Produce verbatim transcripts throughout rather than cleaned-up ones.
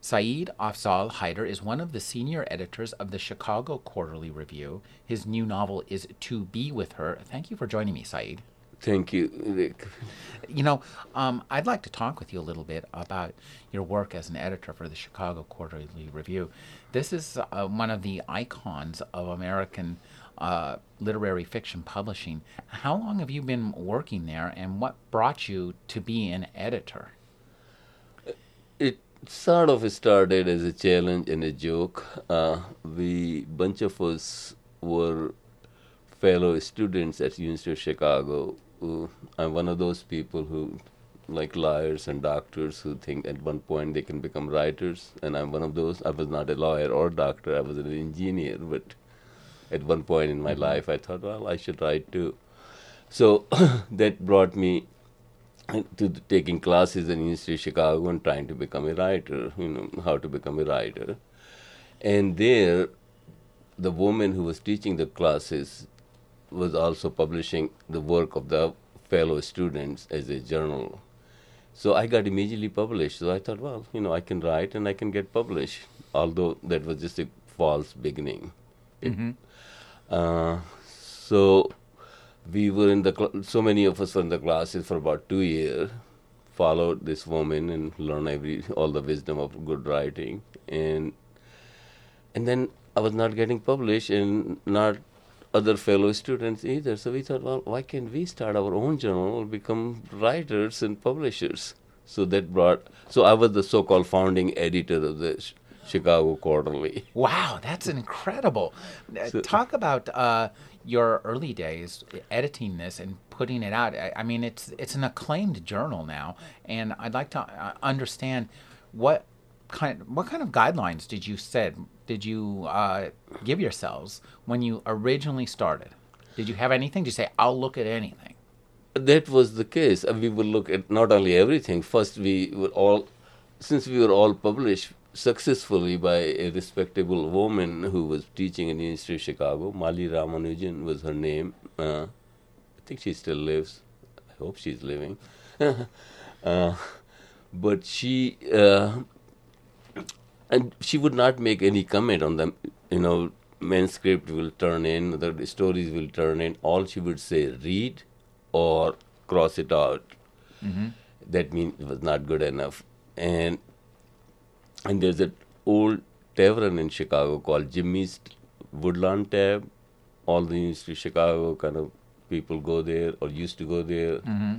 Saeed Afzal Haider is one of the senior editors of the Chicago Quarterly Review. His new novel is To Be With Her. Thank you for joining me, Saeed. Thank you, Nick. You know, um, I'd like to talk with you a little bit about your work as an editor for the Chicago Quarterly Review. This is uh, one of the icons of American uh, literary fiction publishing. How long have you been working there, and what brought you to be an editor? It sort of started as a challenge and a joke. Uh, we, bunch of us were fellow students at University of Chicago. Who, I'm one of those people who, like lawyers and doctors, who think at one point they can become writers, and I'm one of those. I was not a lawyer or doctor, I was an engineer, but at one point in my mm-hmm. life I thought, well, I should write too. So that brought me to taking classes in the University of Chicago and trying to become a writer, you know, how to become a writer. And there, the woman who was teaching the classes was also publishing the work of the fellow students as a journal. So I got immediately published. So I thought, well, you know, I can write and I can get published, although that was just a false beginning. Mm-hmm. Uh, so... We were in the, cl- so many of us were in the classes for about two years, followed this woman and learned every, all the wisdom of good writing. And and then I was not getting published and not other fellow students either. So we thought, well, why can't we start our own journal, become writers and publishers? So that brought, so I was the so-called founding editor of the sh- Chicago Quarterly. Wow, that's incredible. So, Talk about... Uh, your early days editing this and putting it out. I, I mean, it's it's an acclaimed journal now, and I'd like to uh, understand what kind what kind of guidelines did you set, did you uh, give yourselves when you originally started? Did you have anything? Did you say, I'll look at anything? That was the case. We would look at not only everything. First, we were all, since we were all published successfully by a respectable woman who was teaching in the University of Chicago. Mali Ramanujan was her name. Uh, I think she still lives. I hope she's living. uh, but she uh, and she would not make any comment on them. You know, manuscript will turn in, the stories will turn in. All she would say, read or cross it out. Mm-hmm. That means it was not good enough. And And there's an old tavern in Chicago called Jimmy's Woodlawn Tab. All the University of Chicago kind of people go there or used to go there. Mm-hmm.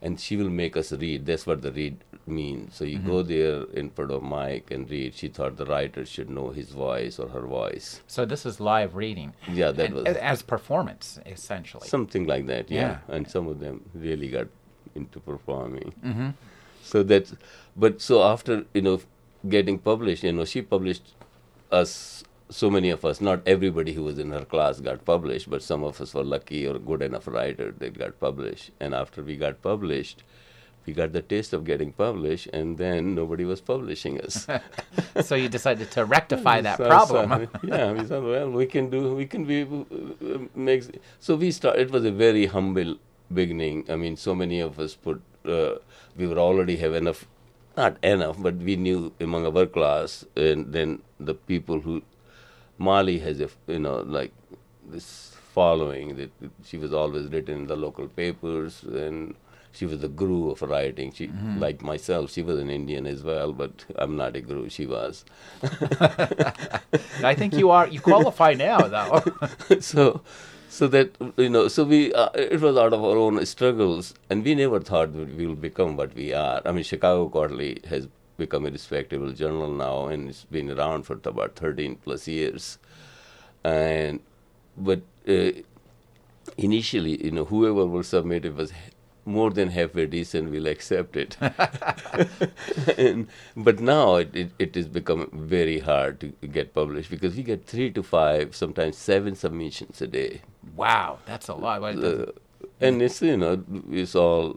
And she will make us read. That's what the read means. So you mm-hmm. go there in front of Mike and read. She thought the writer should know his voice or her voice. So this is live reading. Yeah, that and, was. As performance, essentially. Something like that, yeah. yeah. And some of them really got into performing. Mm-hmm. So that's, but so after, you know, getting published, you know, she published us, so many of us, not everybody who was in her class got published, but some of us were lucky or good enough writer that got published. And after we got published, we got the taste of getting published, and then nobody was publishing us. So you decided to rectify that so, problem. So, yeah, we thought, well, we can do, we can be, uh, makes, so we started, it was a very humble beginning. I mean, so many of us put, uh, we would already have enough Not enough, but we knew among our class, and then the people who, Mali has a, you know, like this following, that she was always written in the local papers, and she was the guru of writing. She, mm-hmm. like myself, she was an Indian as well, but I'm not a guru, she was. I think you are, you qualify now, though. so, so that, you know, so we, uh, it was out of our own struggles, and we never thought we will become what we are. I mean, Chicago Quarterly has become a respectable journal now, and it's been around for about thirteen plus years. And, but uh, initially, you know, whoever will submit it was more than halfway decent, we'll accept it. and, but now it, it, it has become very hard to get published because we get three to five, sometimes seven submissions a day. Wow, that's a lot. Uh, and it's, you know, it's all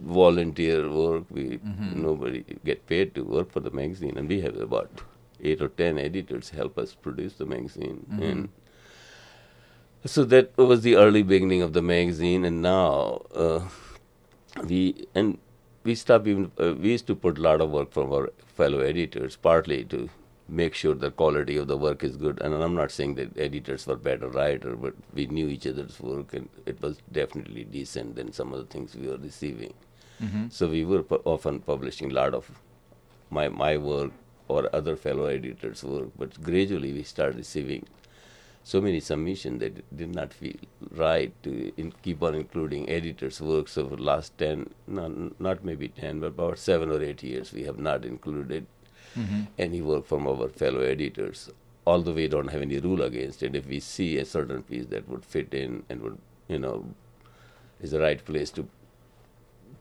volunteer work. We mm-hmm. Nobody get paid to work for the magazine. And we have about eight or ten editors help us produce the magazine. Mm-hmm. And so that was the early beginning of the magazine. And now uh, we... and. We stopped even, uh, we used to put a lot of work from our fellow editors, partly to make sure the quality of the work is good. And I'm not saying that editors were better writer, but we knew each other's work, and it was definitely decent than some of the things we were receiving. Mm-hmm. So we were pu- often publishing a lot of my, my work or other fellow editors' work, but gradually we started receiving so many submissions that it did not feel right to in, keep on including editors' works over the last ten, not, not maybe ten, but about seven or eight years we have not included mm-hmm. any work from our fellow editors, although we don't have any rule against it. If we see a certain piece that would fit in and would, you know, is the right place to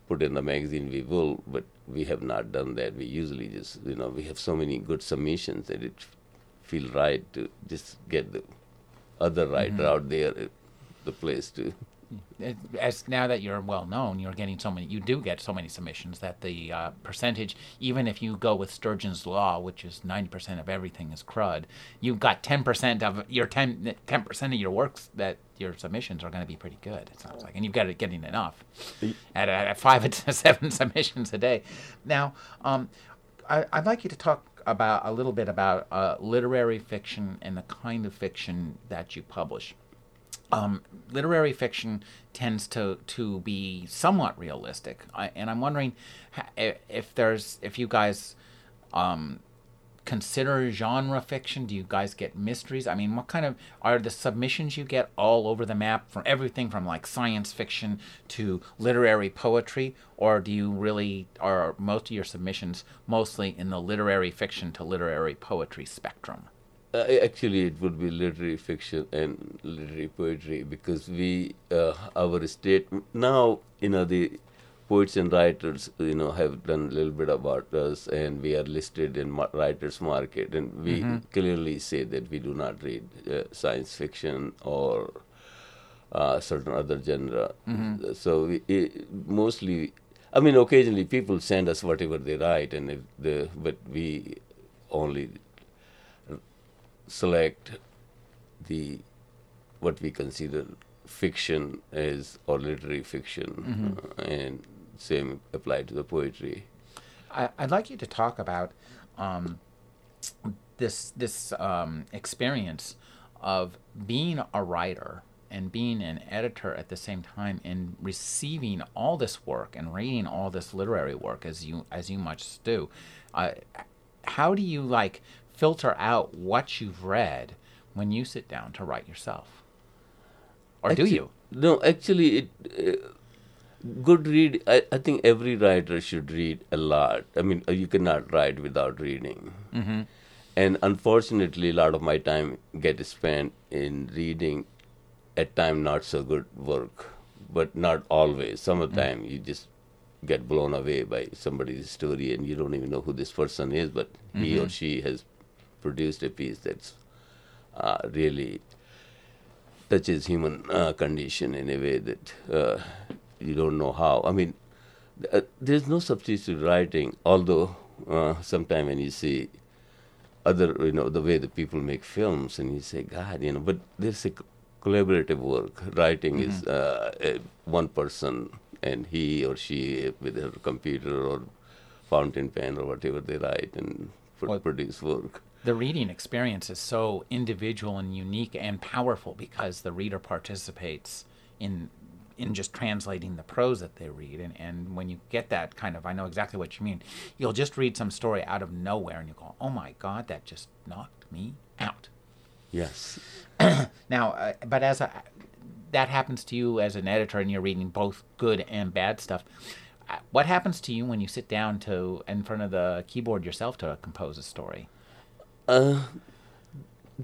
put in the magazine, we will, but we have not done that. We usually just, you know, we have so many good submissions that it feel right to just get the other writer mm-hmm. out there, it, the place to. As now that you're well known, you're getting so many. You do get so many submissions that the uh, percentage, even if you go with Sturgeon's Law, which is ninety percent of everything is crud, you've got ten percent of your ten ten percent of your works that your submissions are going to be pretty good. It sounds like, and you've got it getting enough at, at five to seven submissions a day. Now, um, I, I'd like you to talk about a little bit about uh, literary fiction and the kind of fiction that you publish. Um, literary fiction tends to, to be somewhat realistic, I, and I'm wondering if there's if you guys um, consider genre fiction. Do you guys get mysteries? I mean, what kind of are the submissions you get all over the map, from everything from like science fiction to literary poetry? Or do you really, are most of your submissions mostly in the literary fiction to literary poetry spectrum? Uh, actually, it would be literary fiction and literary poetry, because we, uh, our state, now, you know, the poets and writers, you know, have done a little bit about us, and we are listed in ma- writers' market, and we mm-hmm. clearly say that we do not read uh, science fiction or uh, certain other genre. Mm-hmm. So we, it, mostly... I mean, occasionally people send us whatever they write, and if the but we only select the what we consider fiction as or literary fiction, mm-hmm. uh, and same applied to the poetry. I, I'd like you to talk about um, this this um, experience of being a writer and being an editor at the same time, and receiving all this work and reading all this literary work as you as you much do. Uh, how do you like filter out what you've read when you sit down to write yourself, or actually, do you? No, actually, it uh, good read. I, I think every writer should read a lot. I mean, you cannot write without reading. Mm-hmm. And unfortunately, a lot of my time gets spent in reading. At time not so good work, but not always. Some of the time mm-hmm. you just get blown away by somebody's story and you don't even know who this person is, but mm-hmm. he or she has produced a piece that's uh, really touches human uh, condition in a way that uh, you don't know how. I mean, th- uh, there's no substitute writing, although uh, sometimes when you see other, you know, the way that people make films and you say, God, you know, but there's a collaborative work. Writing mm-hmm. is uh, a, one person, and he or she with her computer or fountain pen or whatever they write and put, well, produce work. The reading experience is so individual and unique and powerful, because the reader participates in in just translating the prose that they read. And, and when you get that kind of, I know exactly what you mean, you'll just read some story out of nowhere and you go, oh my God, that just knocked me out. Yes. Now, uh, but as a, that happens to you as an editor, and you're reading both good and bad stuff, what happens to you when you sit down to in front of the keyboard yourself to compose a story? Uh,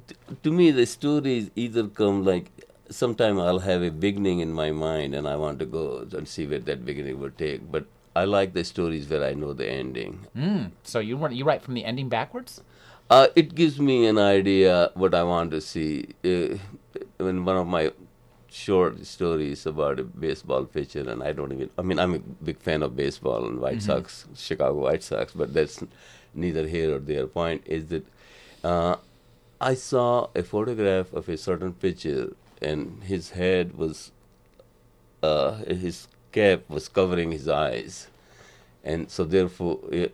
t- to me, the stories either come like, sometime I'll have a beginning in my mind, and I want to go and see where that beginning will take. But I like the stories where I know the ending. Mm, so you want, you write from the ending backwards? Uh, it gives me an idea what I want to see. Uh, when one of my short stories about a baseball pitcher, and I don't even, I mean, I'm a big fan of baseball and White mm-hmm. Sox, Chicago White Sox, but that's neither here or there. Point is that uh, I saw a photograph of a certain pitcher, and his head was, uh, his cap was covering his eyes. And so therefore, it,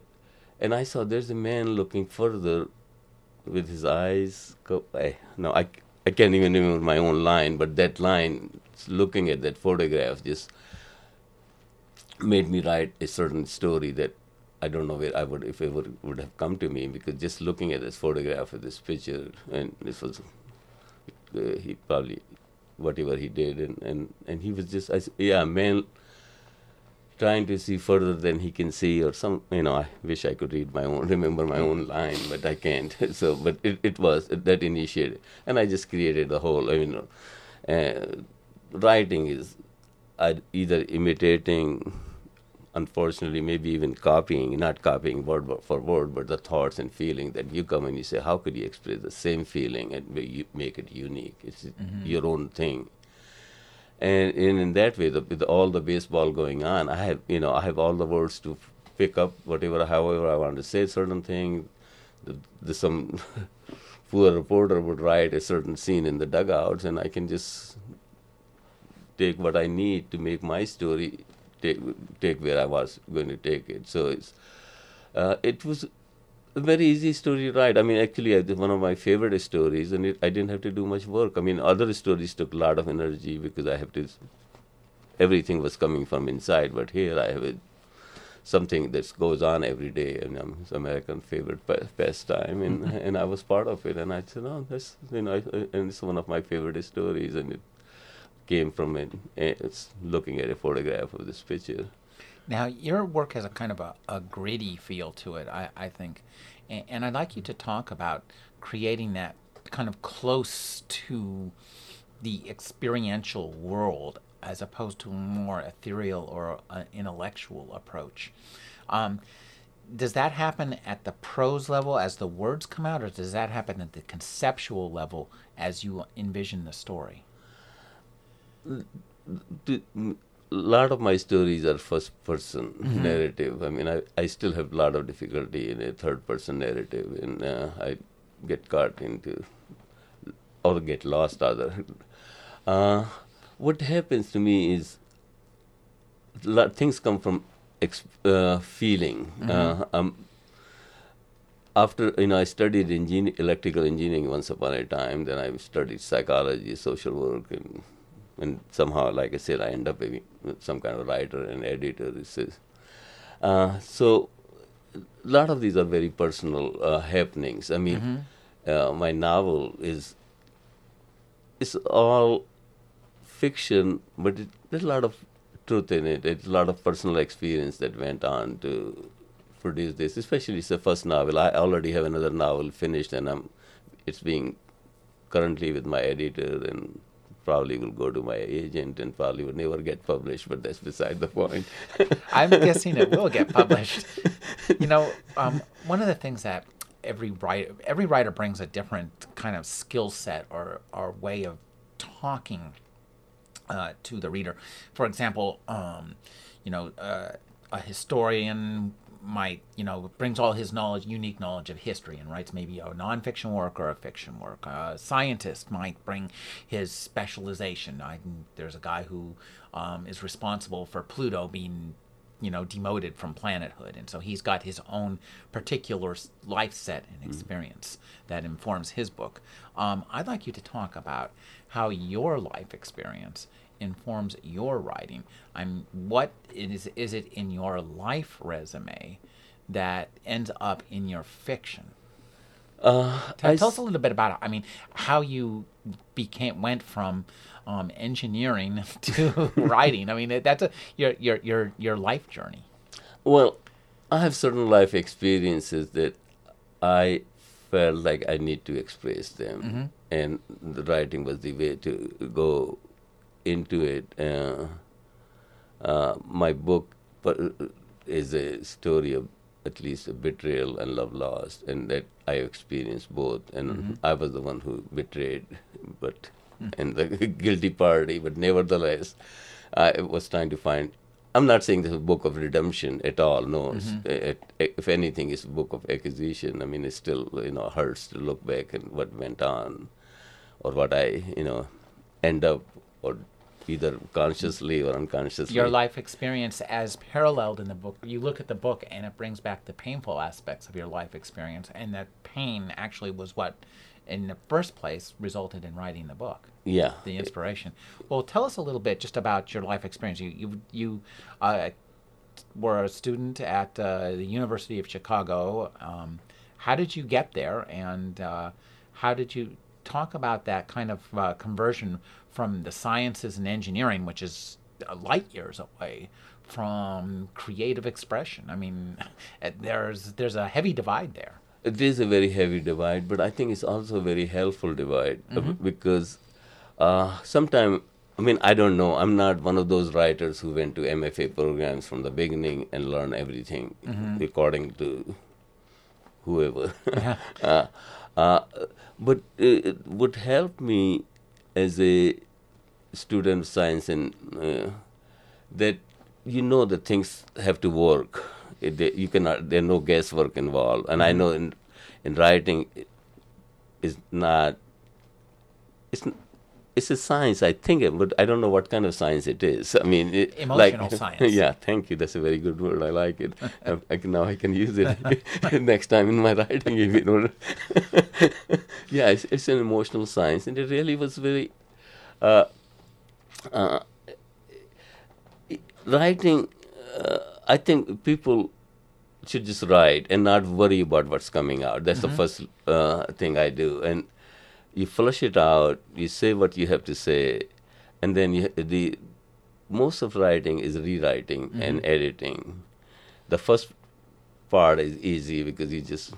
and I saw there's a man looking further with his eyes, co- I, no, I, I can't even remember my own line, but that line, looking at that photograph, just made me write a certain story that I don't know where I would, if it would, would have come to me, because just looking at this photograph of this picture, and this was, uh, he probably, whatever he did, and, and, and he was just, I, yeah, man, trying to see further than he can see, or some, you know, I wish I could read my own, remember my own line, but I can't. So, but it, it was, it, that initiated. And I just created the whole, I mean, uh, writing is either imitating, unfortunately, maybe even copying, not copying word for word, but the thoughts and feeling that you come and you say, how could you express the same feeling and make it unique? It's mm-hmm. your own thing. And, and in that way, the, with all the baseball going on, I have, you know, I have all the words to f- pick up whatever, however I want to say certain thing. The, the, some poor reporter would write a certain scene in the dugouts, and I can just take what I need to make my story take take where I was going to take it. So it's uh, it was a very easy story to write. I mean, actually, I one of my favorite stories, and it, I didn't have to do much work. I mean, other stories took a lot of energy because I have to, everything was coming from inside, but here I have a, something that goes on every day, and um, it's American favorite pa- pastime, and, and I was part of it, and I said, oh, that's, you know, I, and it's one of my favorite stories, and it came from it, it's looking at a photograph of this picture. Now, your work has a kind of a, a gritty feel to it, I, I think. And, and I'd like you to talk about creating that kind of close to the experiential world as opposed to a more ethereal or uh, intellectual approach. Um, does that happen at the prose level as the words come out, or does that happen at the conceptual level as you envision the story? The, A lot of my stories are first-person mm-hmm. narrative. I mean, I, I still have a lot of difficulty in a third-person narrative, and uh, I get caught into or get lost. Other, uh, what happens to me is lot, things come from exp- uh, feeling. Mm-hmm. Uh, um, after you know, I studied engin- electrical engineering once upon a time. Then I studied psychology, social work, and. And somehow, like I said, I end up being some kind of writer and editor. Uh, so a lot of these are very personal uh, happenings. I mean, mm-hmm. uh, my novel is it's all fiction, but it, there's a lot of truth in it. It's a lot of personal experience that went on to produce this, especially it's the first novel. I already have another novel finished, and I'm, it's being currently with my editor and probably will go to my agent and probably will never get published, but that's beside the point. I'm guessing it will get published. You know, um, one of the things that every writer, every writer brings a different kind of skill set or, or way of talking uh, to the reader. For example, um, you know, uh, a historian might, you know, brings all his knowledge, unique knowledge of history and writes maybe a nonfiction work or a fiction work. A scientist might bring his specialization. I, there's a guy who um, is responsible for Pluto being, you know, demoted from planethood. And so he's got his own particular life set and experience mm-hmm. that informs his book. Um, I'd like you to talk about how your life experience informs your writing. I'm what is is it in your life resume that ends up in your fiction? Uh, tell, tell s- us a little bit about it. I mean, how you became went from um, engineering to writing. I mean, it, that's a your your your your life journey. Well, I have certain life experiences that I felt like I need to express them, mm-hmm. and the writing was the way to go into it. Uh, uh, my book is a story of at least a betrayal and love lost, and that I experienced both. And mm-hmm. I was the one who betrayed, but and the guilty party, but nevertheless, I was trying to find. I'm not saying this is a book of redemption at all. No, mm-hmm. it, it, if anything, it's a book of accusation. I mean, it still, you know, hurts to look back and what went on, or what I, you know, end up or. Either consciously or unconsciously. Your life experience as paralleled in the book. You look at the book and it brings back the painful aspects of your life experience, and that pain actually was what, in the first place, resulted in writing the book. Yeah. The inspiration. Well, tell us a little bit just about your life experience. You you, you uh, were a student at uh, the University of Chicago. Um, how did you get there, and uh, how did you... Talk about that kind of uh, conversion from the sciences and engineering, which is light years away from creative expression. I mean, there's there's a heavy divide there. It is a very heavy divide, but I think it's also a very helpful divide mm-hmm. because uh, sometimes, I mean, I don't know. I'm not one of those writers who went to M F A programs from the beginning and learned everything mm-hmm. according to whoever. Yeah. uh, Uh, but uh, it would help me as a student of science and uh, that you know that things have to work. It, they, you cannot. There's no guesswork involved. And I know in in writing it is not. It's it's a science. I think, but I don't know what kind of science it is. I mean, it, emotional like, science. Yeah, thank you. That's a very good word. I like it. I, I can, now I can use it next time in my writing. If you don't. Yeah, it's, it's an emotional science, and it really was very. Uh, uh, writing, uh, I think people should just write and not worry about what's coming out. That's mm-hmm. the first uh, thing I do, and you flush it out. You say what you have to say, and then you, the most of writing is rewriting mm-hmm. and editing. The first part is easy because you just.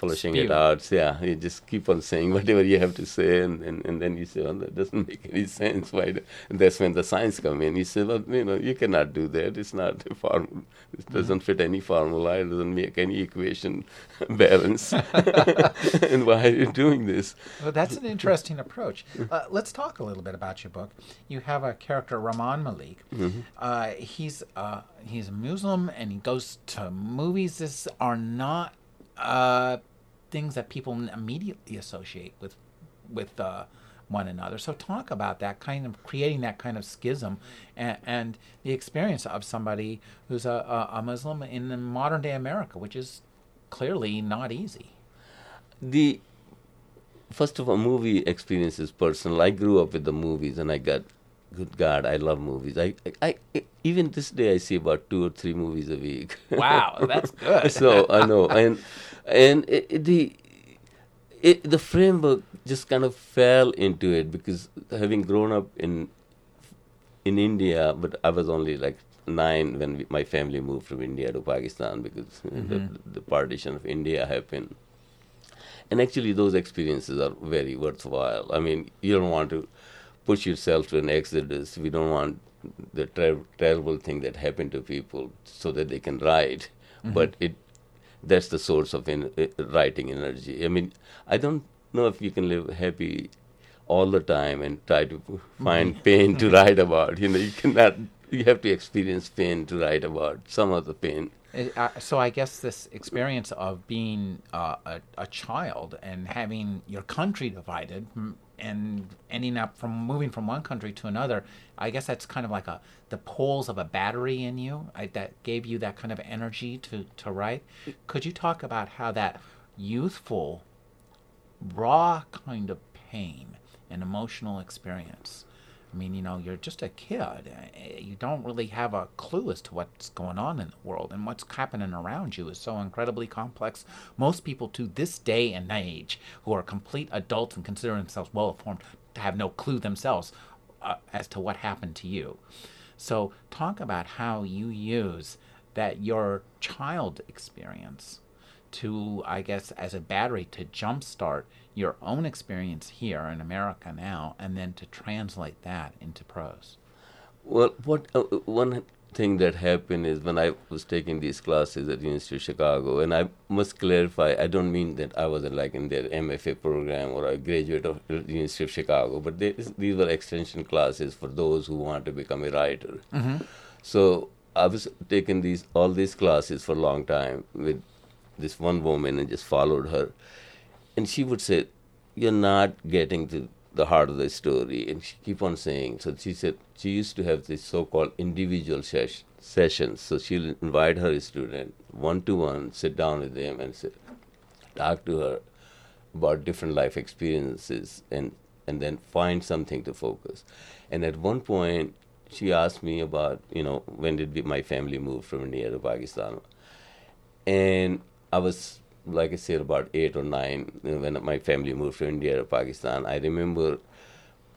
Flushing Spew. It out, so yeah. You just keep on saying whatever you have to say, and, and, and then you say, well, that doesn't make any sense. Why? Do? And that's when the science come in. You say, well, you know, you cannot do that. It's not a formula. It mm-hmm. doesn't fit any formula. It doesn't make any equation balance. And why are you doing this? Well, that's an interesting approach. Uh, let's talk a little bit about your book. You have a character, Ramzan Malik. Mm-hmm. Uh, he's uh, he's a Muslim, and he goes to movies. These are not uh, things that people immediately associate with with uh, one another. So talk about that kind of creating that kind of schism and, and the experience of somebody who's a, a Muslim in the modern day America, which is clearly not easy. The first of all, movie experience is personal. I grew up with the movies, and I got good God, I love movies. I, I, I even this day I see about two or three movies a week. Wow, that's good. So I know, and and it, it, the it, the framework just kind of fell into it because having grown up in in India, but I was only like nine when we, my family moved from India to Pakistan because mm-hmm. the, the partition of India happened. And actually, those experiences are very worthwhile. I mean, you don't want to. Push yourself to an exodus. We don't want the ter- terrible thing that happened to people so that they can write. Mm-hmm. But it that's the source of in, uh, writing energy. I mean, I don't know if you can live happy all the time and try to find pain to write about. You know, you cannot. You have to experience pain to write about, some of the pain. Uh, so I guess this experience of being uh, a, a child and having your country divided and ending up from moving from one country to another, I guess that's kind of like a the poles of a battery in you I, that gave you that kind of energy to, to write. Could you talk about how that youthful, raw kind of pain and emotional experience? I mean, you know, you're just a kid. You don't really have a clue as to what's going on in the world. And what's happening around you is so incredibly complex. Most people to this day and age who are complete adults and consider themselves well-informed have no clue themselves uh, as to what happened to you. So talk about how you use that your child experience to, I guess, as a battery to jumpstart your own experience here in America now, and then to translate that into prose. Well, what uh, one thing that happened is when I was taking these classes at the University of Chicago, and I must clarify, I don't mean that I wasn't like in their M F A program or a graduate of the University of Chicago, but they, these were extension classes for those who want to become a writer. Mm-hmm. So I was taking these all these classes for a long time with this one woman and just followed her. And she would say, you're not getting to the heart of the story. And she keep on saying, so she said, she used to have these so-called individual ses- sessions. So she'll invite her student one-to-one, sit down with them and say, talk to her about different life experiences and, and then find something to focus. And at one point, she asked me about, you know, when did we, my family move from India to Pakistan? And I was, like I said, about eight or nine, when my family moved to India or Pakistan. I remember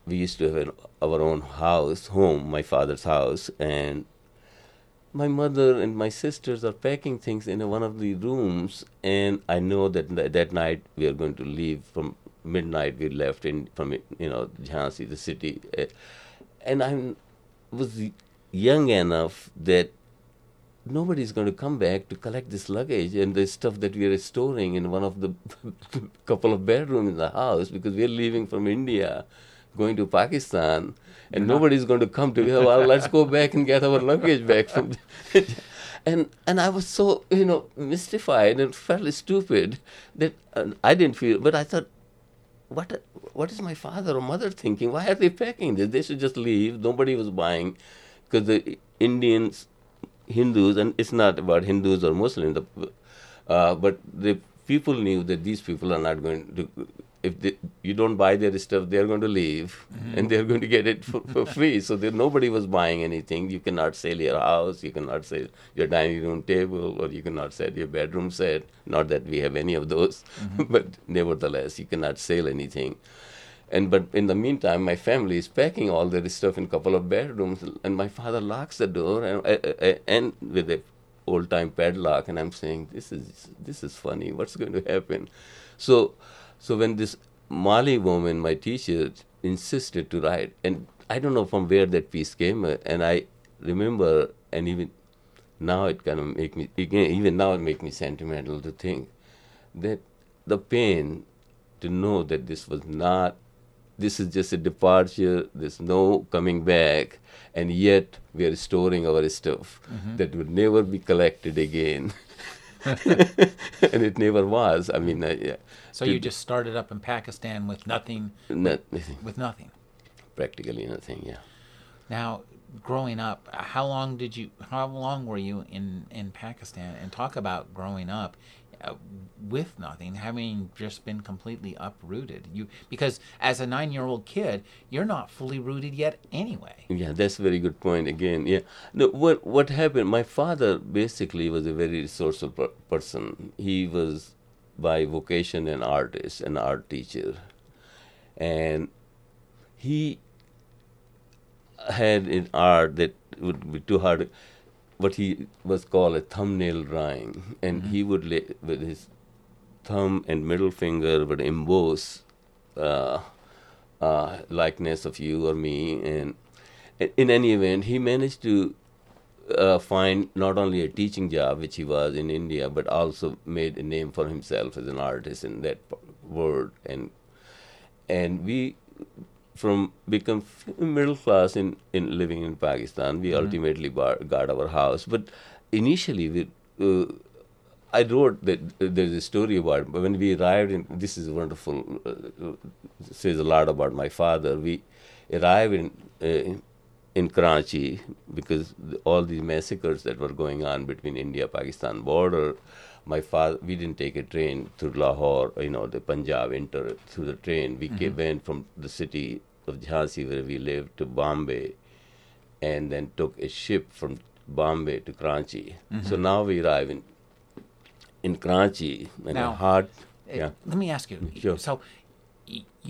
we used to have an, our own house, home, my father's house, and my mother and my sisters are packing things in one of the rooms, and I know that that night we are going to leave. From midnight we left in from, you know, Jhansi, the city. And I was young enough that nobody's going to come back to collect this luggage and the stuff that we are storing in one of the couple of bedrooms in the house, because we are leaving from India, going to Pakistan, and no. nobody's going to come to, well, let's go back and get our luggage back. From and and I was so, you know, mystified and fairly stupid that uh, I didn't feel, but I thought, what what is my father or mother thinking? Why are they packing this? They should just leave. Nobody was buying, because the Indians, Hindus, and it's not about Hindus or Muslims, uh, but the people knew that these people are not going to, if they, you don't buy their stuff, they're going to leave, mm-hmm. and they're going to get it for, for free. So there, nobody was buying anything. You cannot sell your house, you cannot sell your dining room table, or you cannot sell your bedroom set. Not that we have any of those, mm-hmm. but nevertheless, you cannot sell anything. And but in the meantime, my family is packing all their stuff in a couple of bedrooms, and my father locks the door and, and, and with an old-time padlock. And I'm saying, this is this is funny. What's going to happen? So, so when this Mali woman, my teacher, insisted to write, and I don't know from where that piece came. And I remember, and even now it kind of make me even now it makes me sentimental to think that the pain to know that this was not. This is just a departure, there's no coming back, and yet we are storing our stuff mm-hmm. that would never be collected again. And it never was. I mean, uh, yeah. So to, you just started up in Pakistan with nothing? Not, with nothing. Practically nothing, yeah. Now, growing up, how long did you? How long were you in, in Pakistan? And talk about growing up. Uh, with nothing, having just been completely uprooted. You because as a nine-year-old kid, you're not fully rooted yet anyway. Yeah, that's a very good point again. Yeah. No, what what happened, my father basically was a very resourceful per- person. He was by vocation an artist, an art teacher. And he had an art that would be too hard. What he was called a thumbnail drawing, and mm-hmm. he would lay, with his thumb and middle finger would emboss uh, uh, likeness of you or me, and in any event, he managed to uh, find not only a teaching job, which he was in India, but also made a name for himself as an artist in that world, and and we. From become middle class in, in living in Pakistan, we mm-hmm. ultimately bar, got our house. But initially, we, uh, I wrote that uh, there's a story about when we arrived in. This is wonderful. Uh, says a lot about my father. We arrived in uh, in Karachi because all these massacres that were going on between India-Pakistan border. My father, we didn't take a train through Lahore, you know, the Punjab, enter through the train. We mm-hmm. came, went from the city of Jhansi, where we lived, to Bombay, and then took a ship from Bombay to Karachi. Mm-hmm. So now we arrive in in Karachi. And now, hard, it, yeah. let me ask you. Sure. So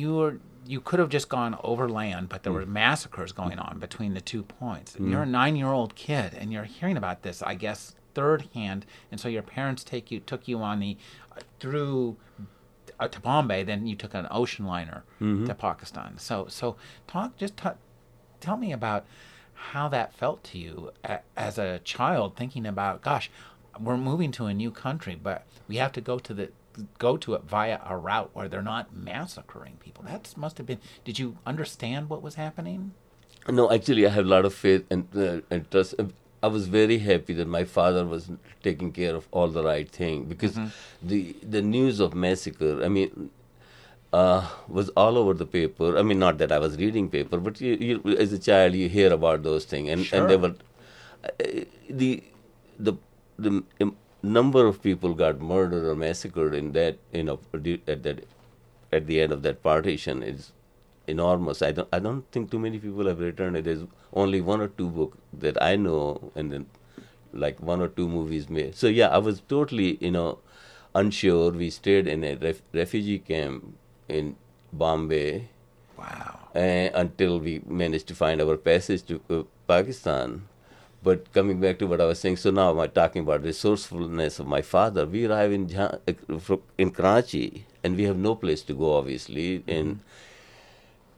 you were, you could have just gone over land, but there mm-hmm. were massacres going on between the two points. Mm-hmm. You're a nine-year-old kid, and you're hearing about this, I guess, third hand, and so your parents take you took you on the uh, through uh, to Bombay, then you took an ocean liner mm-hmm. to Pakistan. So so talk just t- tell me about how that felt to you as a child, thinking about, gosh, we're moving to a new country, but we have to go to the go to it via a route where they're not massacring people. That must have been. Did you understand what was happening? No, actually, I had a lot of faith and, uh, and trust. I was very happy that my father was taking care of all the right thing, because mm-hmm. the the news of massacre, I mean, uh, was all over the paper. I mean, not that I was reading paper, but you, you, as a child, you hear about those things, and, sure. and they were uh, the the the. Um, number of people got murdered or massacred in that, you know, at that, at the end of that partition is enormous. I don't, I don't think too many people have written it. There's only one or two books that I know, and then like one or two movies made. So yeah, I was totally, you know, unsure. We stayed in a ref- refugee camp in Bombay. Wow. And, until we managed to find our passage to uh, Pakistan. But coming back to what I was saying, so now I'm talking about resourcefulness of my father. We arrive in in Karachi, and we have no place to go, obviously. Mm-hmm. And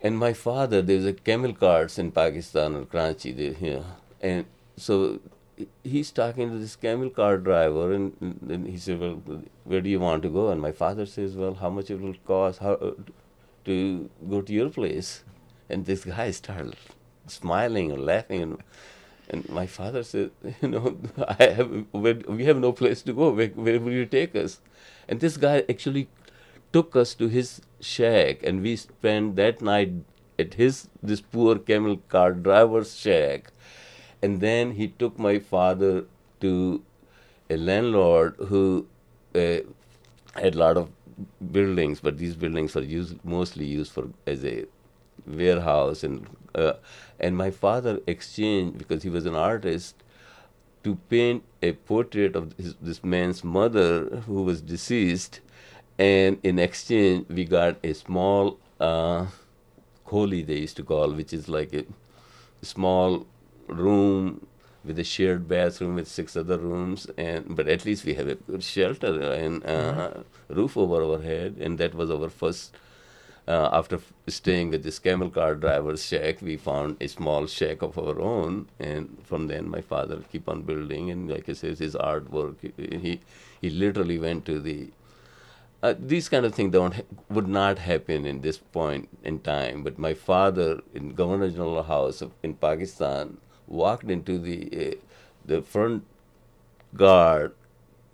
and my father, there's a camel carts in Pakistan or Karachi, they, you know, and so he's talking to this camel car driver, and, and he said, well, where do you want to go? And my father says, well, how much it will cost how, to go to your place? And this guy started smiling or laughing, and... And my father said, you know, I have, we have no place to go. Where, where will you take us? And this guy actually took us to his shack, and we spent that night at his, this poor camel car driver's shack. And then he took my father to a landlord who uh, had a lot of buildings, but these buildings are used, mostly used for as a warehouse, and uh, and my father exchanged, because he was an artist, to paint a portrait of his, this man's mother who was deceased, and in exchange we got a small uh, kholi, they used to call, which is like a small room with a shared bathroom with six other rooms, and but at least we have a good shelter and uh, mm-hmm. roof over our head, and that was our first. Uh, after f- staying with this camel car driver's shack, we found a small shack of our own, and from then my father keep on building, and like I said, his artwork, he he literally went to the... Uh, these kind of things don't ha- would not happen in this point in time, but my father in Governor General House of, in Pakistan walked into the, uh, the front guard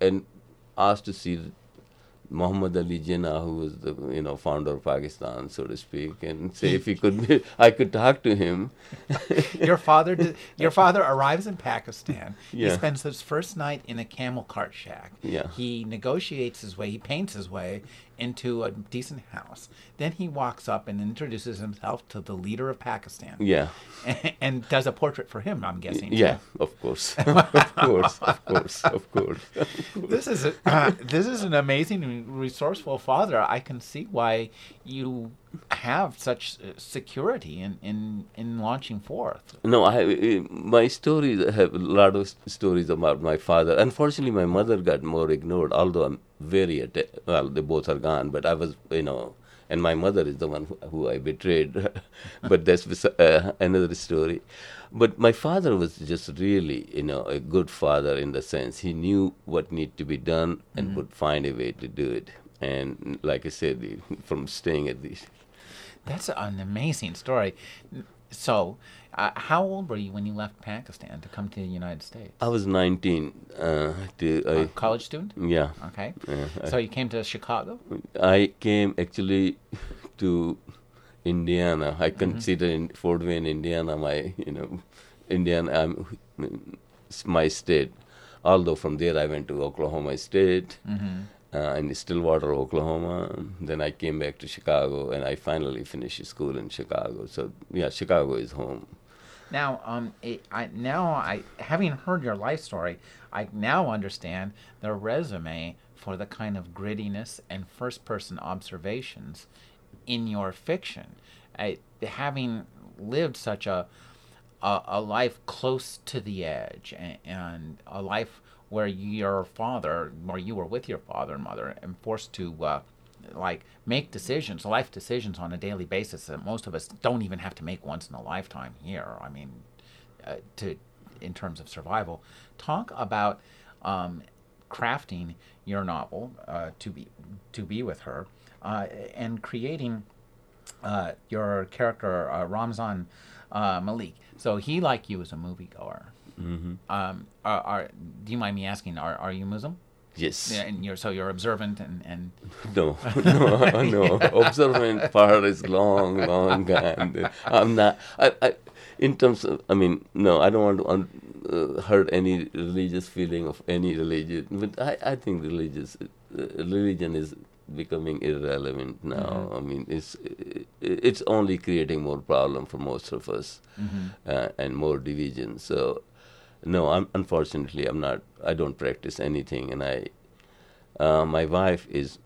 and asked to see... The, Muhammad Ali Jinnah, who was the you know founder of Pakistan, so to speak, and say if he could, I could talk to him. Your father, did, your father arrives in Pakistan. Yeah. He spends his first night in a camel cart shack. Yeah. He negotiates his way. He paints his way into a decent house. Then he walks up and introduces himself to the leader of Pakistan. Yeah. And, and does a portrait for him, I'm guessing. Yeah, of course. of course. Of course. Of course. This is a, uh, this is an amazing, resourceful father. I can see why you have such security in, in, in launching forth. No, I my stories I have a lot of stories about my father. Unfortunately, my mother got more ignored, although I'm very atta- well, they both are gone, but I was, you know, and my mother is the one who, who I betrayed, but that's uh, another story. But my father was just really, you know, a good father in the sense he knew what needed to be done and mm-hmm. would find a way to do it. And like I said, the, from staying at these. That's an amazing story. So, uh, how old were you when you left Pakistan to come to the United States? I was nineteen. Uh, to, uh, a college student? Yeah. Okay. Yeah, I, so you came to Chicago? I came actually to Indiana. I mm-hmm. considered Fort Wayne, Indiana, my you know, Indiana, um, my state. Although from there I went to Oklahoma State. Mm-hmm. Uh, in Stillwater, Oklahoma. Then I came back to Chicago, and I finally finished school in Chicago. So yeah, Chicago is home. Now, um, it, I now I having heard your life story, I now understand the resume for the kind of grittiness and first-person observations in your fiction. I, having lived such a, a a life close to the edge and, and a life. Where your father, where you were with your father and mother, and forced to, uh, like, make decisions, life decisions on a daily basis that most of us don't even have to make once in a lifetime here. I mean, uh, to in terms of survival. Talk about um, crafting your novel, uh, to be to be with her, uh, and creating uh, your character uh, Ramzan uh, Malik. So he, like you, is a moviegoer. Mm-hmm. Um, are, are, do you mind me asking? Are are you Muslim? Yes. Yeah, and you're so you're observant and, and no, no, no. Observant part is long, long gone. I'm not. I, I, in terms of, I mean, no, I don't want to un, uh, hurt any religious feeling of any religion. But I, I think religious uh, religion is becoming irrelevant now. Mm-hmm. I mean, it's it, it's only creating more problem for most of us, mm-hmm. uh, and more division. So. No, I'm, unfortunately, I'm not. I don't practice anything, and I, uh, my wife is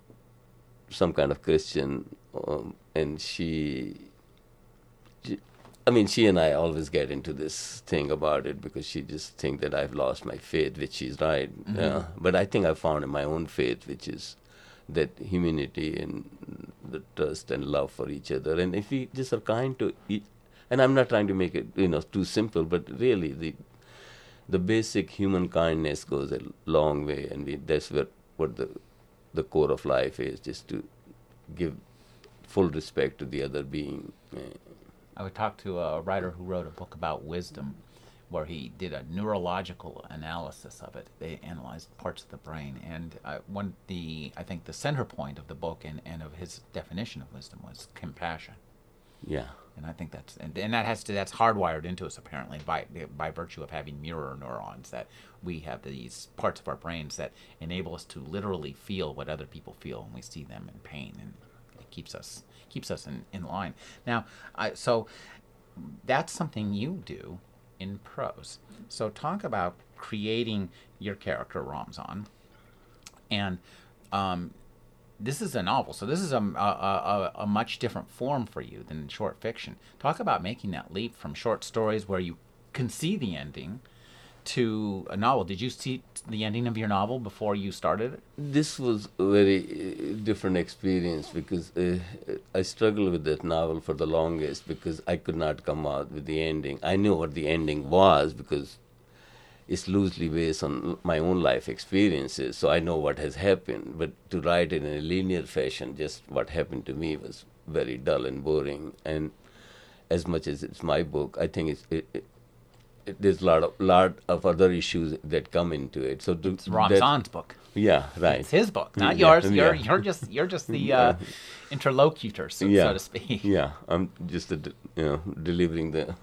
some kind of Christian, um, and she, she, I mean, she and I always get into this thing about it because she just thinks that I've lost my faith, which she's right. Mm-hmm. Yeah. But I think I found in my own faith, which is that humanity and the trust and love for each other, and if we just are kind to each, and I'm not trying to make it, you know, too simple, but really the. The basic human kindness goes a long way, and we, that's what, what the the core of life is, just to give full respect to the other being. I would talk to a writer who wrote a book about wisdom, where he did a neurological analysis of it. They analyzed parts of the brain, and uh, one the I think the center point of the book and, and of his definition of wisdom was compassion. Yeah. And I think that's and, and that has to that's hardwired into us apparently by by virtue of having mirror neurons, that we have these parts of our brains that enable us to literally feel what other people feel when we see them in pain, and it keeps us keeps us in, in line. Now, I, so that's something you do in prose. So talk about creating your character Ramzan, and um, this is a novel, so this is a, a, a, a much different form for you than short fiction. Talk about making that leap from short stories where you can see the ending to a novel. Did you see the ending of your novel before you started it? This was a very uh, different experience because uh, I struggled with that novel for the longest because I could not come out with the ending. I knew what the ending was because it's loosely based on my own life experiences, so I know what has happened. But to write it in a linear fashion, just what happened to me, was very dull and boring. And as much as it's my book, I think it's, it, it, it, there's a lot of lot of other issues that come into it. So to, it's Ramzan's book. Yeah, right. It's his book, not yeah, yours. You're yeah. you're just you're just the uh, interlocutor, so, yeah. so to speak. Yeah, I'm just a, you know delivering the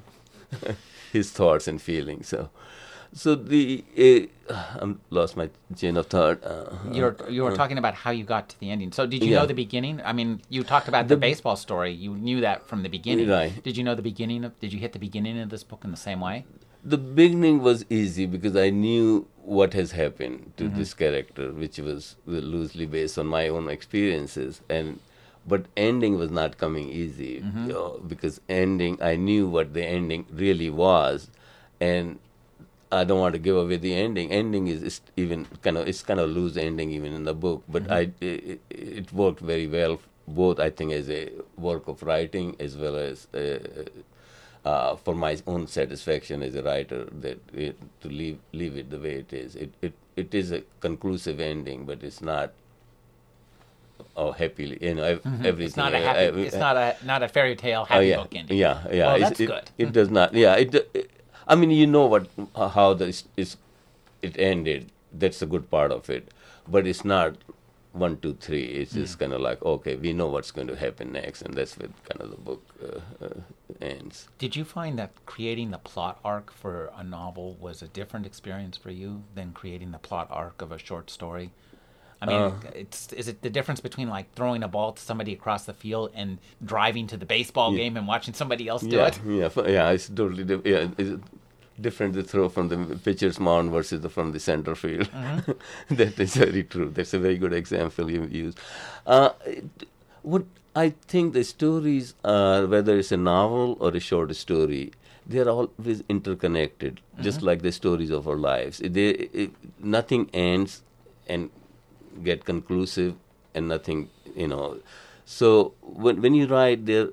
his thoughts and feelings. So. So the uh, I lost my chain of thought. Uh, You're you were uh, talking about how you got to the ending. So did you yeah. know the beginning? I mean, you talked about the, the baseball story. You knew that from the beginning. Right. Did you know the beginning of? Did you hit the beginning of this book in the same way? The beginning was easy because I knew what has happened to mm-hmm. this character, which was loosely based on my own experiences, and but ending was not coming easy mm-hmm. you know, because ending I knew what the ending really was, and. I don't want to give away the ending. Ending is, is even kind of it's kind of loose ending even in the book, but mm-hmm. I it, it worked very well both I think as a work of writing as well as uh, uh, for my own satisfaction as a writer that it, to leave leave it the way it is. It it it is a conclusive ending, but it's not. Oh, happily, you know, mm-hmm. everything. It's not a happy, I, I, it's not a not a fairy tale happy oh, yeah, book ending. Yeah, yeah. Well, that's it, good. It, it does not. Yeah, it. it I mean, you know what, uh, how this is, it ended. That's a good part of it, but it's not one, two, three. It's yeah. just kind of like, okay, we know what's going to happen next, and that's where kind of the book uh, uh, ends. Did you find that creating the plot arc for a novel was a different experience for you than creating the plot arc of a short story? I mean, uh, it's is it the difference between like throwing a ball to somebody across the field and driving to the baseball yeah. game and watching somebody else do yeah, it? Yeah, yeah, it's totally diff- yeah, it's different to throw from the pitcher's mound versus the, from the center field. Mm-hmm. That is very true. That's a very good example you used. Uh, what I think the stories are, whether it's a novel or a short story, they're always interconnected, mm-hmm. just like the stories of our lives. They, it, nothing ends and get conclusive and nothing, you know. So when when you write, there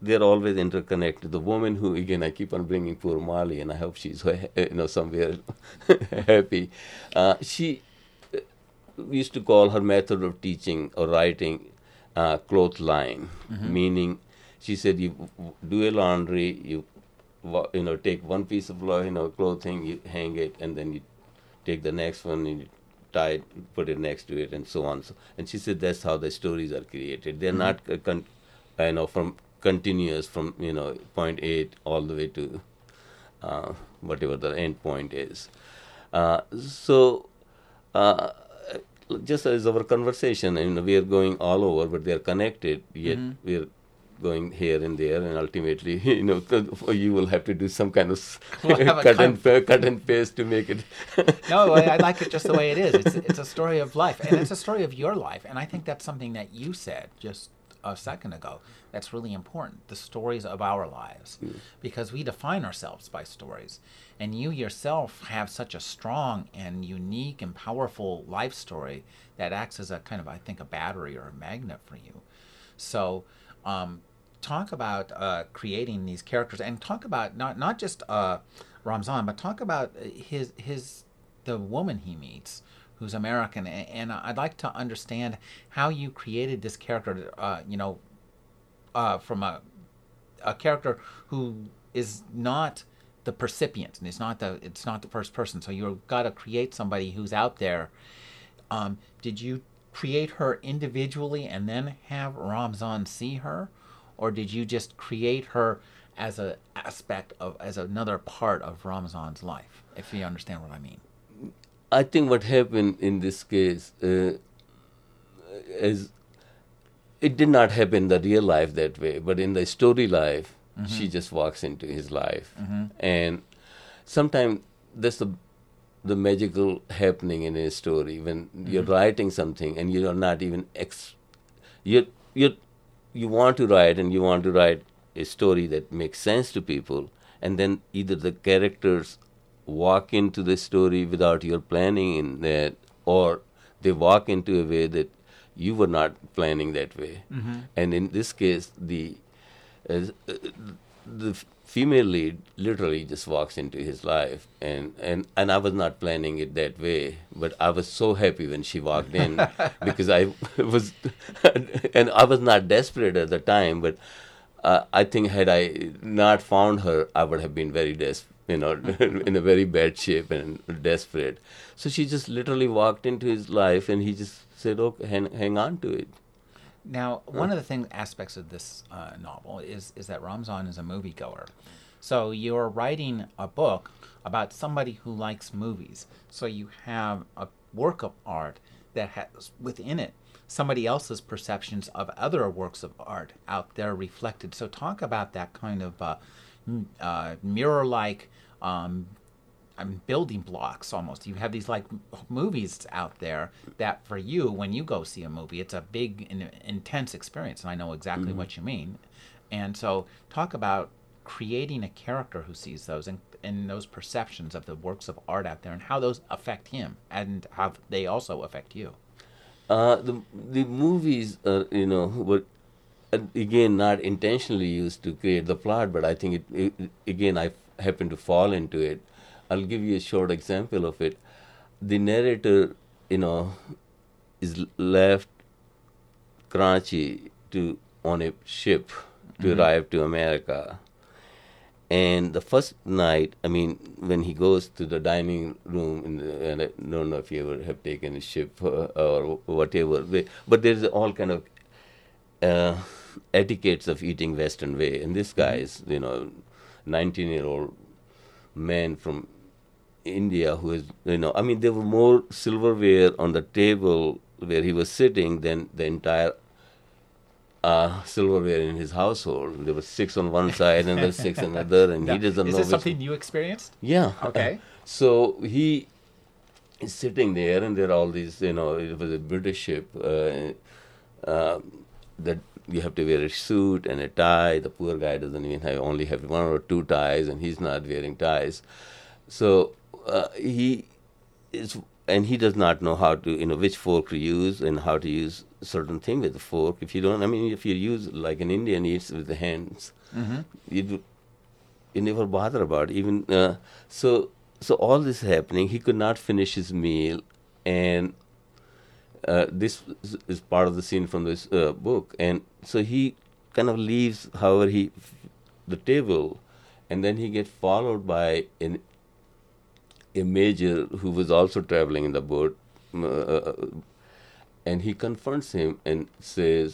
they're always interconnected. The woman who, again, I keep on bringing poor Mali, and I hope she's, you know, somewhere happy. Uh, she we used to call her method of teaching or writing uh, clothesline, mm-hmm. meaning she said you do a laundry, you you know take one piece of you know clothing, you hang it, and then you take the next one and you tie it, put it next to it, and so on. So, and she said that's how the stories are created. They're mm-hmm. not uh, con- you know from continuous from you know point A all the way to uh, whatever the end point is. Uh, so. Uh, Just as our conversation, you know, we are going all over, but they are connected, yet mm-hmm. we are going here and there, and ultimately, you know, you will have to do some kind of we'll cut, and, uh, cut and paste to make it. No, I, I like it just the way it is. It's, it's a story of life, and it's a story of your life, and I think that's something that you said just a second ago that's really important, the stories of our lives, mm. because we define ourselves by stories. And you yourself have such a strong and unique and powerful life story that acts as a kind of, I think, a battery or a magnet for you. So um, talk about uh, creating these characters, and talk about not not just uh, Ramzan, but talk about his his the woman he meets, who's American, and, and I'd like to understand how you created this character, uh, you know, uh, from a a character who is not the percipient, and it's not the it's not the first person. So you've got to create somebody who's out there. Um, did you create her individually and then have Ramzan see her, or did you just create her as a aspect of as another part of Ramzan's life? If you understand what I mean. I think what happened in this case uh, is it did not happen in the real life that way, but in the story life, mm-hmm. she just walks into his life. Mm-hmm. And sometimes that's the, the magical happening in a story when mm-hmm. you're writing something and you're not even... Ex- you're, you're, you want to write and you want to write a story that makes sense to people, and then either the characters walk into the story without your planning in that, or they walk into a way that you were not planning that way. Mm-hmm. And in this case, the uh, the female lead literally just walks into his life, and, and, and I was not planning it that way, but I was so happy when she walked in because I was, and I was not desperate at the time, but uh, I think had I not found her, I would have been very desperate. You know, in a very bad shape and desperate. So she just literally walked into his life, and he just said, "Okay, hang, hang on to it." Now, one huh? of the thing, aspects of this uh, novel is is that Ramzan is a moviegoer. So you're writing a book about somebody who likes movies. So you have a work of art that has within it somebody else's perceptions of other works of art out there reflected. So talk about that kind of uh, uh, mirror-like. Um, I'm building blocks almost. You have these like m- movies out there that for you, when you go see a movie, it's a big in- intense experience, and I know exactly mm-hmm. what you mean. And so talk about creating a character who sees those and, and those perceptions of the works of art out there and how those affect him and how they also affect you. Uh, the the movies are, you know, what again, not intentionally used to create the plot, but I think it, it again, I happen to fall into it. I'll give you a short example of it. The narrator, you know, is left Karachi to on a ship to mm-hmm. arrive to America. And the first night, I mean, when he goes to the dining room, in the, and I don't know if you ever have taken a ship or, or whatever, but there's all kind of uh, etiquettes of eating Western way. And this guy is, you know, nineteen-year-old man from India who is, you know, I mean, there were more silverware on the table where he was sitting than the entire uh, silverware in his household. There were six on one side and there were six on the other, and now, he doesn't know. Is this something you experienced? Yeah. Okay. Uh, so he is sitting there, and there are all these, you know, it was a British ship uh, uh, that. You have to wear a suit and a tie. The poor guy doesn't even have, only have one or two ties, and he's not wearing ties. So uh, he is and he does not know how to, you know, which fork to use and how to use certain thing with the fork. If you don't, I mean, if you use like an Indian eats with the hands, mm-hmm. you do, you never bother about it. Even uh, so, so all this happening, he could not finish his meal, and uh, this is part of the scene from this uh, book. And so he kind of leaves, however, he the table, and then he gets followed by an. a major who was also traveling in the boat, uh, and he confronts him and says,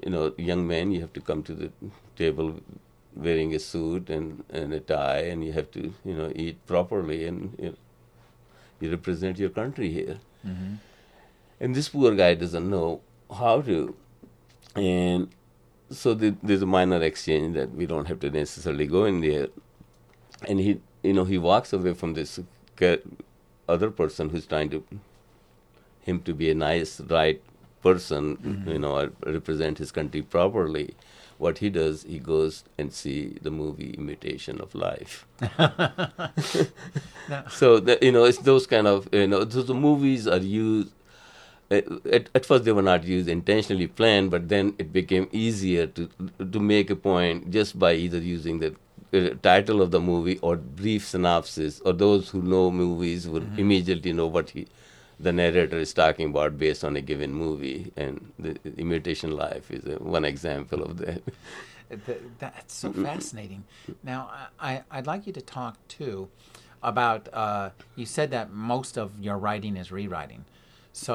you know, young man, you have to come to the table wearing a suit and, and a tie, and you have to, you know, eat properly, and you, know, you represent your country here. Mm-hmm. And this poor guy doesn't know how to. And so the, there's a minor exchange that we don't have to necessarily go in there. And he, you know, he walks away from this other person who's trying to him to be a nice, right person, mm-hmm. you know, represent his country properly. What he does, he goes and see the movie Imitation of Life. No. So, the, you know, it's those kind of, you know, those movies are used, at, at first they were not used intentionally planned, but then it became easier to to make a point just by either using the Uh, title of the movie or brief synopsis, or those who know movies would mm-hmm. immediately know what he, the narrator is talking about based on a given movie, and the Imitation Life is a, one example of that. the, that's so fascinating. Now, I, I'd like you to talk, too, about, uh, you said that most of your writing is rewriting. So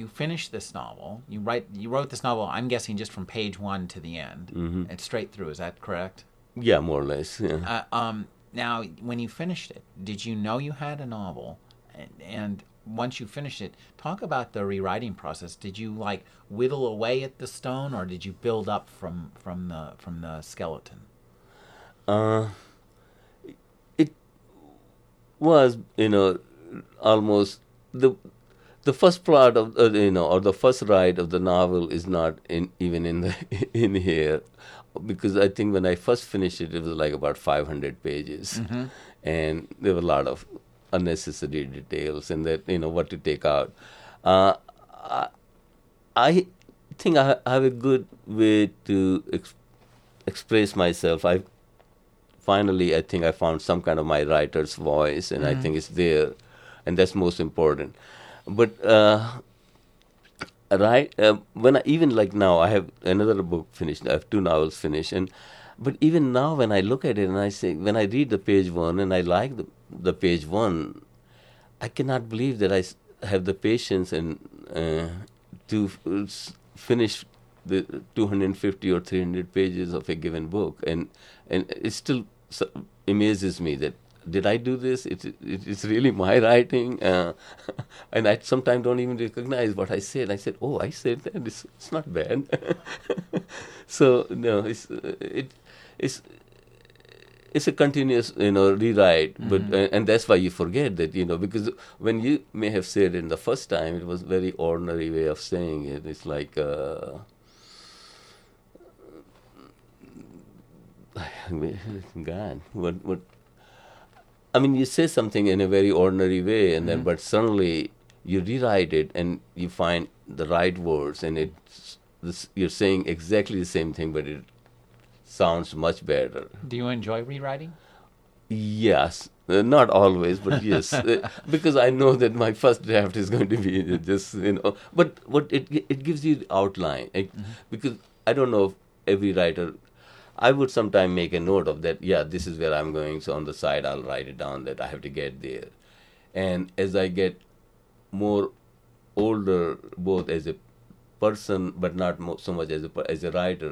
you finish this novel, you write, you wrote this novel, I'm guessing just from page one to the end, mm-hmm. and straight through, is that correct? Yeah, more or less. Yeah. Uh, um, now, when you finished it, did you know you had a novel? And, and once you finished it, talk about the rewriting process. Did you like whittle away at the stone, or did you build up from, from the from the skeleton? Uh, it was, you know, almost the the first plot of uh, you know, or the first write of the novel is not in even in the in here. Because I think when I first finished it, it was like about five hundred pages. Mm-hmm. And there were a lot of unnecessary details and that, you know, what to take out. Uh, I, I think I have a good way to ex- express myself. I finally, I think I found some kind of my writer's voice, and mm-hmm. I think it's there. And that's most important. But... Uh, Right. Uh, when I, even like now, I have another book finished. I have two novels finished, and but even now, when I look at it and I say, when I read the page one and I like the the page one, I cannot believe that I have the patience and uh, to f- finish the two hundred fifty or three hundred pages of a given book, and and it still amazes me that. Did I do this? It, it, it's really my writing. Uh, and I sometimes don't even recognize what I said. I said, oh, I said that. It's, it's not bad. So, no, it's it, it's it's a continuous, you know, rewrite. Mm-hmm. But uh, and that's why you forget that, you know, because when you may have said it the first time, it was a very ordinary way of saying it. It's like... Uh, God, what... what I mean, you say something in a very ordinary way, and then mm-hmm. but suddenly you rewrite it, and you find the right words, and it's this, you're saying exactly the same thing, but it sounds much better. Do you enjoy rewriting? Yes, uh, not always, but yes, uh, because I know that my first draft is going to be just, you know. But what it it gives you the outline, it, mm-hmm. because I don't know if every writer. I would sometimes make a note of that, yeah, this is where I'm going, so on the side I'll write it down that I have to get there. And as I get more older, both as a person, but not more, so much as a, as a writer,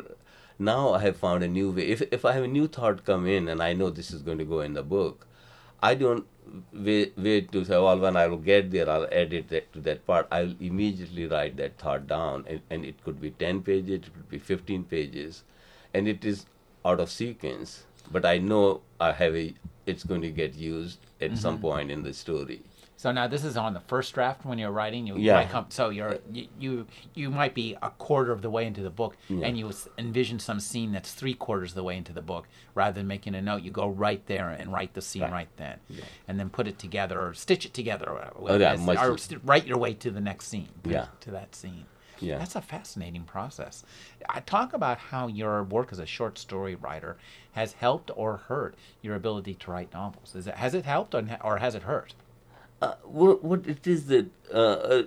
now I have found a new way. If if I have a new thought come in and I know this is going to go in the book, I don't wait, wait to say, well, when I will get there, I'll edit that, to that part. I'll immediately write that thought down, and, and it could be ten pages, it could be fifteen pages. And it is out of sequence, but I know I have a, it's going to get used at mm-hmm. some point in the story. So now this is on the first draft when you're writing. You yeah. might come, so you're you, you you might be a quarter of the way into the book, yeah. and you envision some scene that's three quarters of the way into the book. Rather than making a note, you go right there and write the scene right, right then, yeah. and then put it together or stitch it together, or, oh, yeah, as, or st- write your way to the next scene, yeah. to that scene. Yeah. That's a fascinating process. I talk about how your work as a short story writer has helped or hurt your ability to write novels. Is it, has it helped or, or has it hurt? Uh, what, what it is that uh,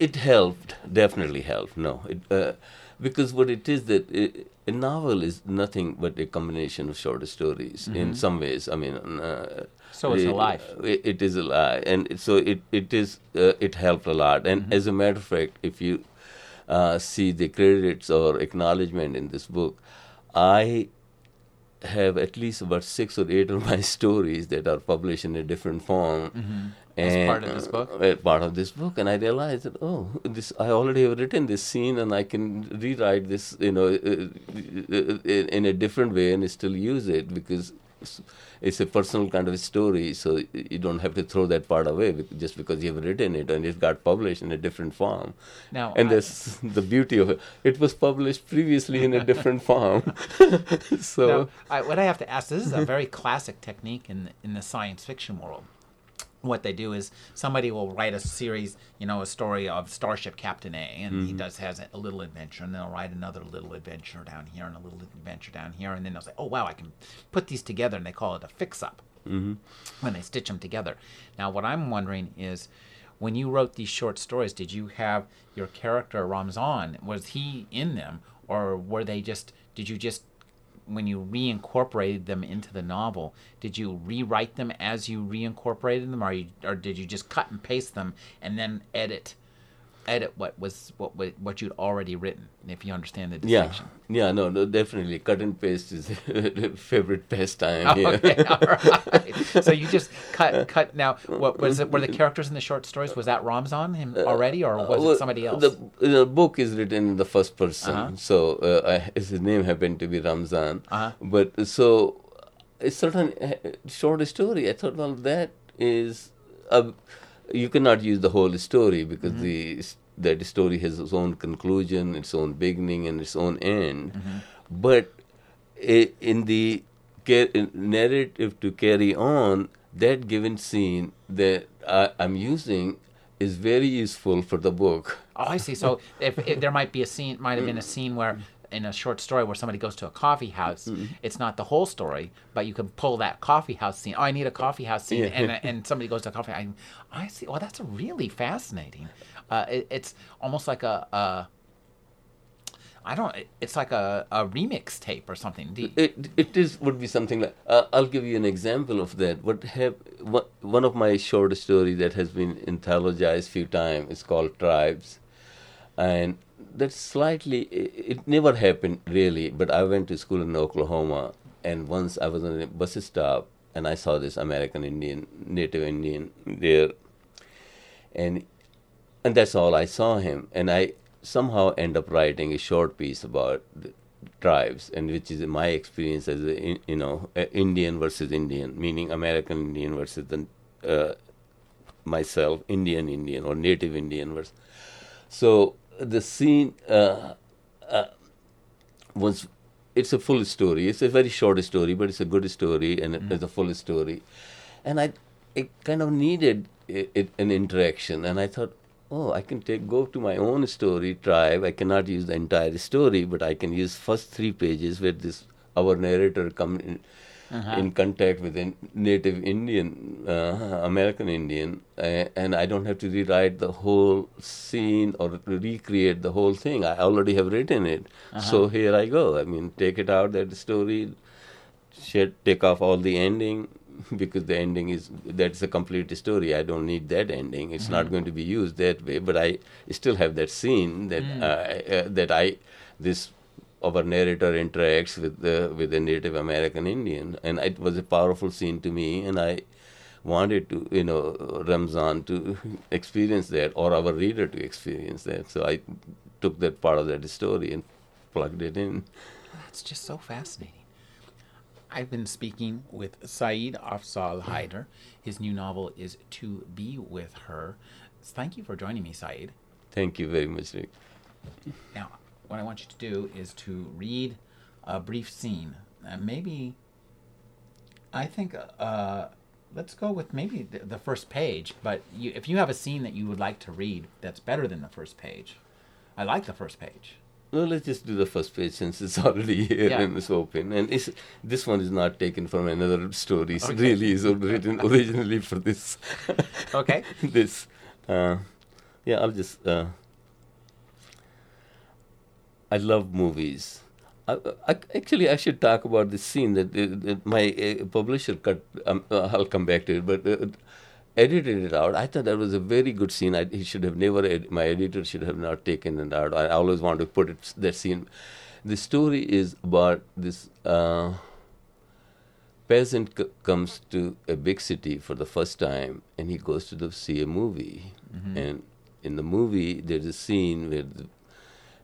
it helped, definitely helped, no. It, uh, because what it is that it, a novel is nothing but a combination of short stories mm-hmm. in some ways. I mean, uh, so it's it, alive. It, it is alive. And so it, it is, uh, it helped a lot. And mm-hmm. as a matter of fact, if you uh, see the credits or acknowledgement in this book, I have at least about six or eight of my stories that are published in a different form. Mm-hmm. And as part of this book? Uh, part of this book. And I realized that, oh, this I already have written this scene and I can rewrite this, you know, uh, in a different way and still use it because it's a personal kind of story, so you don't have to throw that part away just because you've written it and it got published in a different form. Now, and I, that's the beauty of it. It was published previously in a different form. So, now, I, what I have to ask, this is a very classic technique in in the science fiction world. What they do is somebody will write a series, you know, a story of Starship Captain A, and mm-hmm. he does has a little adventure, and they'll write another little adventure down here and a little adventure down here, and then they'll say, oh, wow, I can put these together, and they call it a fix-up mm-hmm. when they stitch them together. Now, what I'm wondering is, when you wrote these short stories, did you have your character, Ramzan, was he in them, or were they just, did you just, when you reincorporated them into the novel, did you rewrite them as you reincorporated them, or you, or did you just cut and paste them and then edit, edit what was what what you'd already written? If you understand the distinction. Yeah, yeah, no, no, definitely, cut and paste is favorite pastime. Oh, yeah. Okay, all right. So you just cut, cut. Now, what was it? Were the characters in the short stories? Was that Ramzan him already, or was uh, well, it somebody else? The, the book is written in the first person, uh-huh. so uh, I, his name happened to be Ramzan. Uh-huh. But so a certain short story, I thought, well, that is a, you cannot use the whole story because mm-hmm. the that story has its own conclusion, its own beginning, and its own end. Mm-hmm. But in the narrative to carry on, that given scene that I'm using is very useful for the book. Oh, I see. So if, if there might be a scene, might have been a scene where, in a short story where somebody goes to a coffee house, mm-hmm. it's not the whole story, but you can pull that coffee house scene. Oh, I need a coffee house scene, yeah. and and somebody goes to a coffee. I, I see. Well, that's really fascinating. Uh, it, it's almost like a, a I don't. It, it's like a, a remix tape or something. You, it it is would be something like. Uh, I'll give you an example of that. What have what, one of my short stories that has been anthologized few times is called Tribes, and that's slightly, it, it never happened really, but I went to school in Oklahoma, and once I was on a bus stop, and I saw this American Indian, Native Indian there, and and that's all I saw him, and I somehow end up writing a short piece about the tribes, and which is my experience as a, you know, Indian versus Indian, meaning American Indian versus the, uh, myself, Indian Indian, or Native Indian versus, so the scene uh, uh, was, it's a full story. It's a very short story, but it's a good story, and mm-hmm. it's a full story. And I, it kind of needed it, it, an interaction. And I thought, oh, I can take go to my own story, Tribe. I cannot use the entire story, but I can use first three pages where this our narrator come in, uh-huh. in contact with a Native Indian, uh, American Indian, uh, and I don't have to rewrite the whole scene or recreate the whole thing. I already have written it. Uh-huh. So here I go. I mean, take it out, that story, shit, take off all the ending, because the ending is, that's a complete story. I don't need that ending. It's mm-hmm. not going to be used that way, but I still have that scene that, mm. uh, uh, that I, this, our narrator interacts with the with a Native American Indian, and it was a powerful scene to me, and I wanted to, you know, Ramzan to experience that, or our reader to experience that. So I took that part of that story and plugged it in. That's just so fascinating. I've been speaking with Saeed Afzal Haider. His new novel is To Be With Her. Thank you for joining me, Saeed. Thank you very much, Rick. Now, what I want you to do is to read a brief scene. Uh, maybe, I think, uh, let's go with maybe the, the first page, but you, if you have a scene that you would like to read that's better than the first page. I like the first page. Well, let's just do the first page since it's already here yeah. and it's open. And it's, this one is not taken from another story. It okay. really is written originally for this. Okay. this. Uh, yeah, I'll just... Uh, I love movies. I, I, actually, I should talk about this scene that, uh, that my uh, publisher cut. Um, uh, I'll come back to it, but uh, edited it out. I thought that was a very good scene. I he should have never. Ed- my editor should have not taken it out. I always want to put it, that scene. The story is about this uh, peasant c- comes to a big city for the first time, and he goes to the, see a movie. Mm-hmm. And in the movie, there's a scene where. The,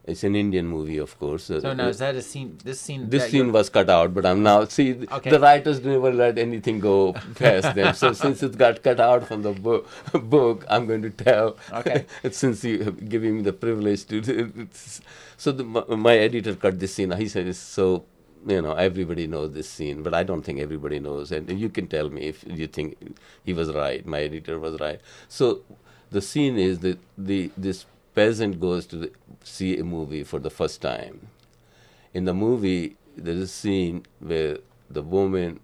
It's an Indian movie, of course. So uh, now is that a scene? This scene. This scene was cut out, but I'm now see okay. the writers never let anything go past them. So since it got cut out from the bo- book, I'm going to tell. Okay. Since you have given me the privilege to, do so the, my, my editor cut this scene. He said, "So you know, everybody knows this scene, but I don't think everybody knows." And you can tell me if you think he was right. My editor was right. So the scene is that the this. peasant goes to the, see a movie for the first time. In the movie, there's a scene where the woman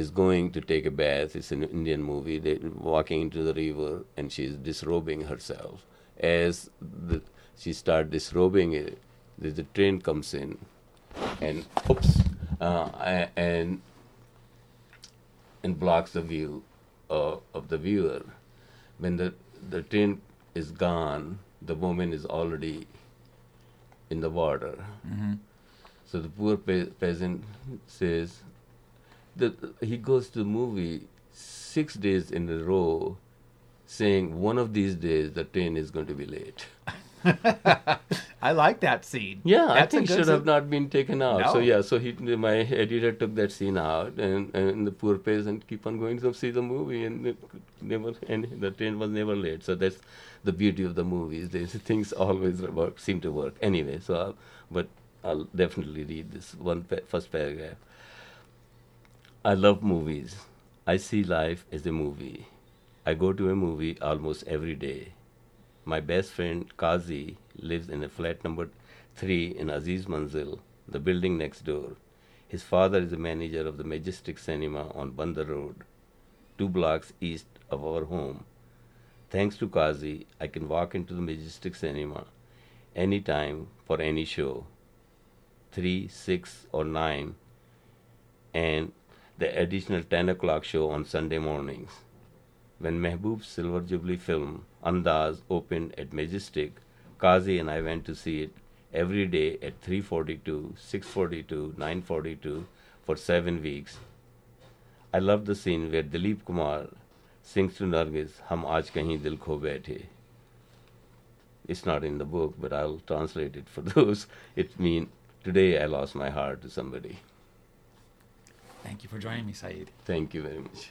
is going to take a bath. It's an Indian movie. They're walking into the river, and she's disrobing herself. As the, she starts disrobing it, the, the train comes in, and oops, uh, and and blocks the view uh, of the viewer. When the the train is gone, the woman is already in the water. Mm-hmm. So the poor pe- peasant says that he goes to the movie six days in a row saying one of these days the train is going to be late. I like that scene. Yeah, That's I think it should scene. have not been taken out. No. So yeah, so he, my editor took that scene out, and, and the poor peasant keep on going to see the movie, and it never, and the train was never late. So that's the beauty of the movies. There's things always work, seem to work anyway. So, I'll, but I'll definitely read this one pa- first paragraph. I love movies. I see life as a movie. I go to a movie almost every day. My best friend, Qazi, lives in a flat number three in Aziz Manzil, the building next door. His father is the manager of the Majestic Cinema on Banda Road, two blocks east of our home. Thanks to Qazi, I can walk into the Majestic Cinema any time for any show, three, six, or nine, and the additional ten o'clock show on Sunday mornings. When Mehboob's Silver Jubilee film, Andaz, opened at Majestic, Qazi and I went to see it every day at three forty-two, six forty-two, nine forty-two for seven weeks. I love the scene where Dilip Kumar sings to Nargis, Hum aaj kahin dil kho baithe. It's not in the book, but I'll translate it for those. It means, today I lost my heart to somebody. Thank you for joining me, Saeed. Thank you very much.